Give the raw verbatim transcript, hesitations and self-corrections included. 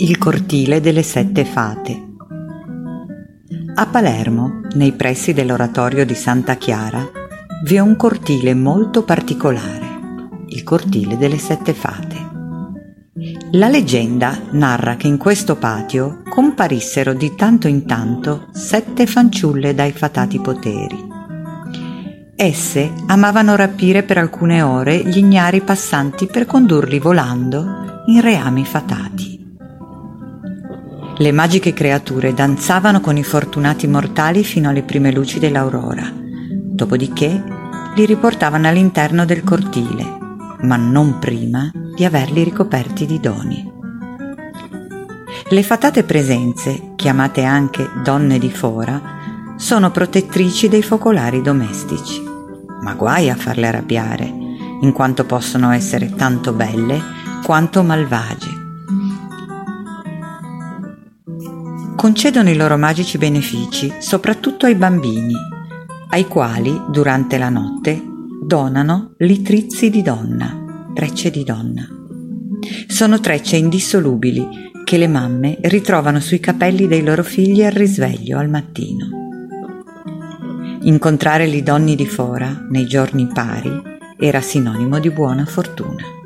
Il Cortile delle Sette Fate. A Palermo, nei pressi dell'oratorio di Santa Chiara, vi è un cortile molto particolare, il Cortile delle Sette Fate. La leggenda narra che in questo patio comparissero di tanto in tanto sette fanciulle dai fatati poteri. Esse amavano rapire per alcune ore gli ignari passanti per condurli volando in reami fatati. Le magiche creature danzavano con i fortunati mortali fino alle prime luci dell'aurora, dopodiché li riportavano all'interno del cortile, ma non prima di averli ricoperti di doni. Le fatate presenze, chiamate anche donne di Fuora, sono protettrici dei focolari domestici, ma guai a farle arrabbiare, in quanto possono essere tanto belle quanto malvagie. Concedono i loro magici benefici soprattutto ai bambini, ai quali, durante la notte, donano litrizzi di donna, trecce di donna. Sono trecce indissolubili che le mamme ritrovano sui capelli dei loro figli al risveglio al mattino. Incontrare le donne di Fuora nei giorni pari era sinonimo di buona fortuna.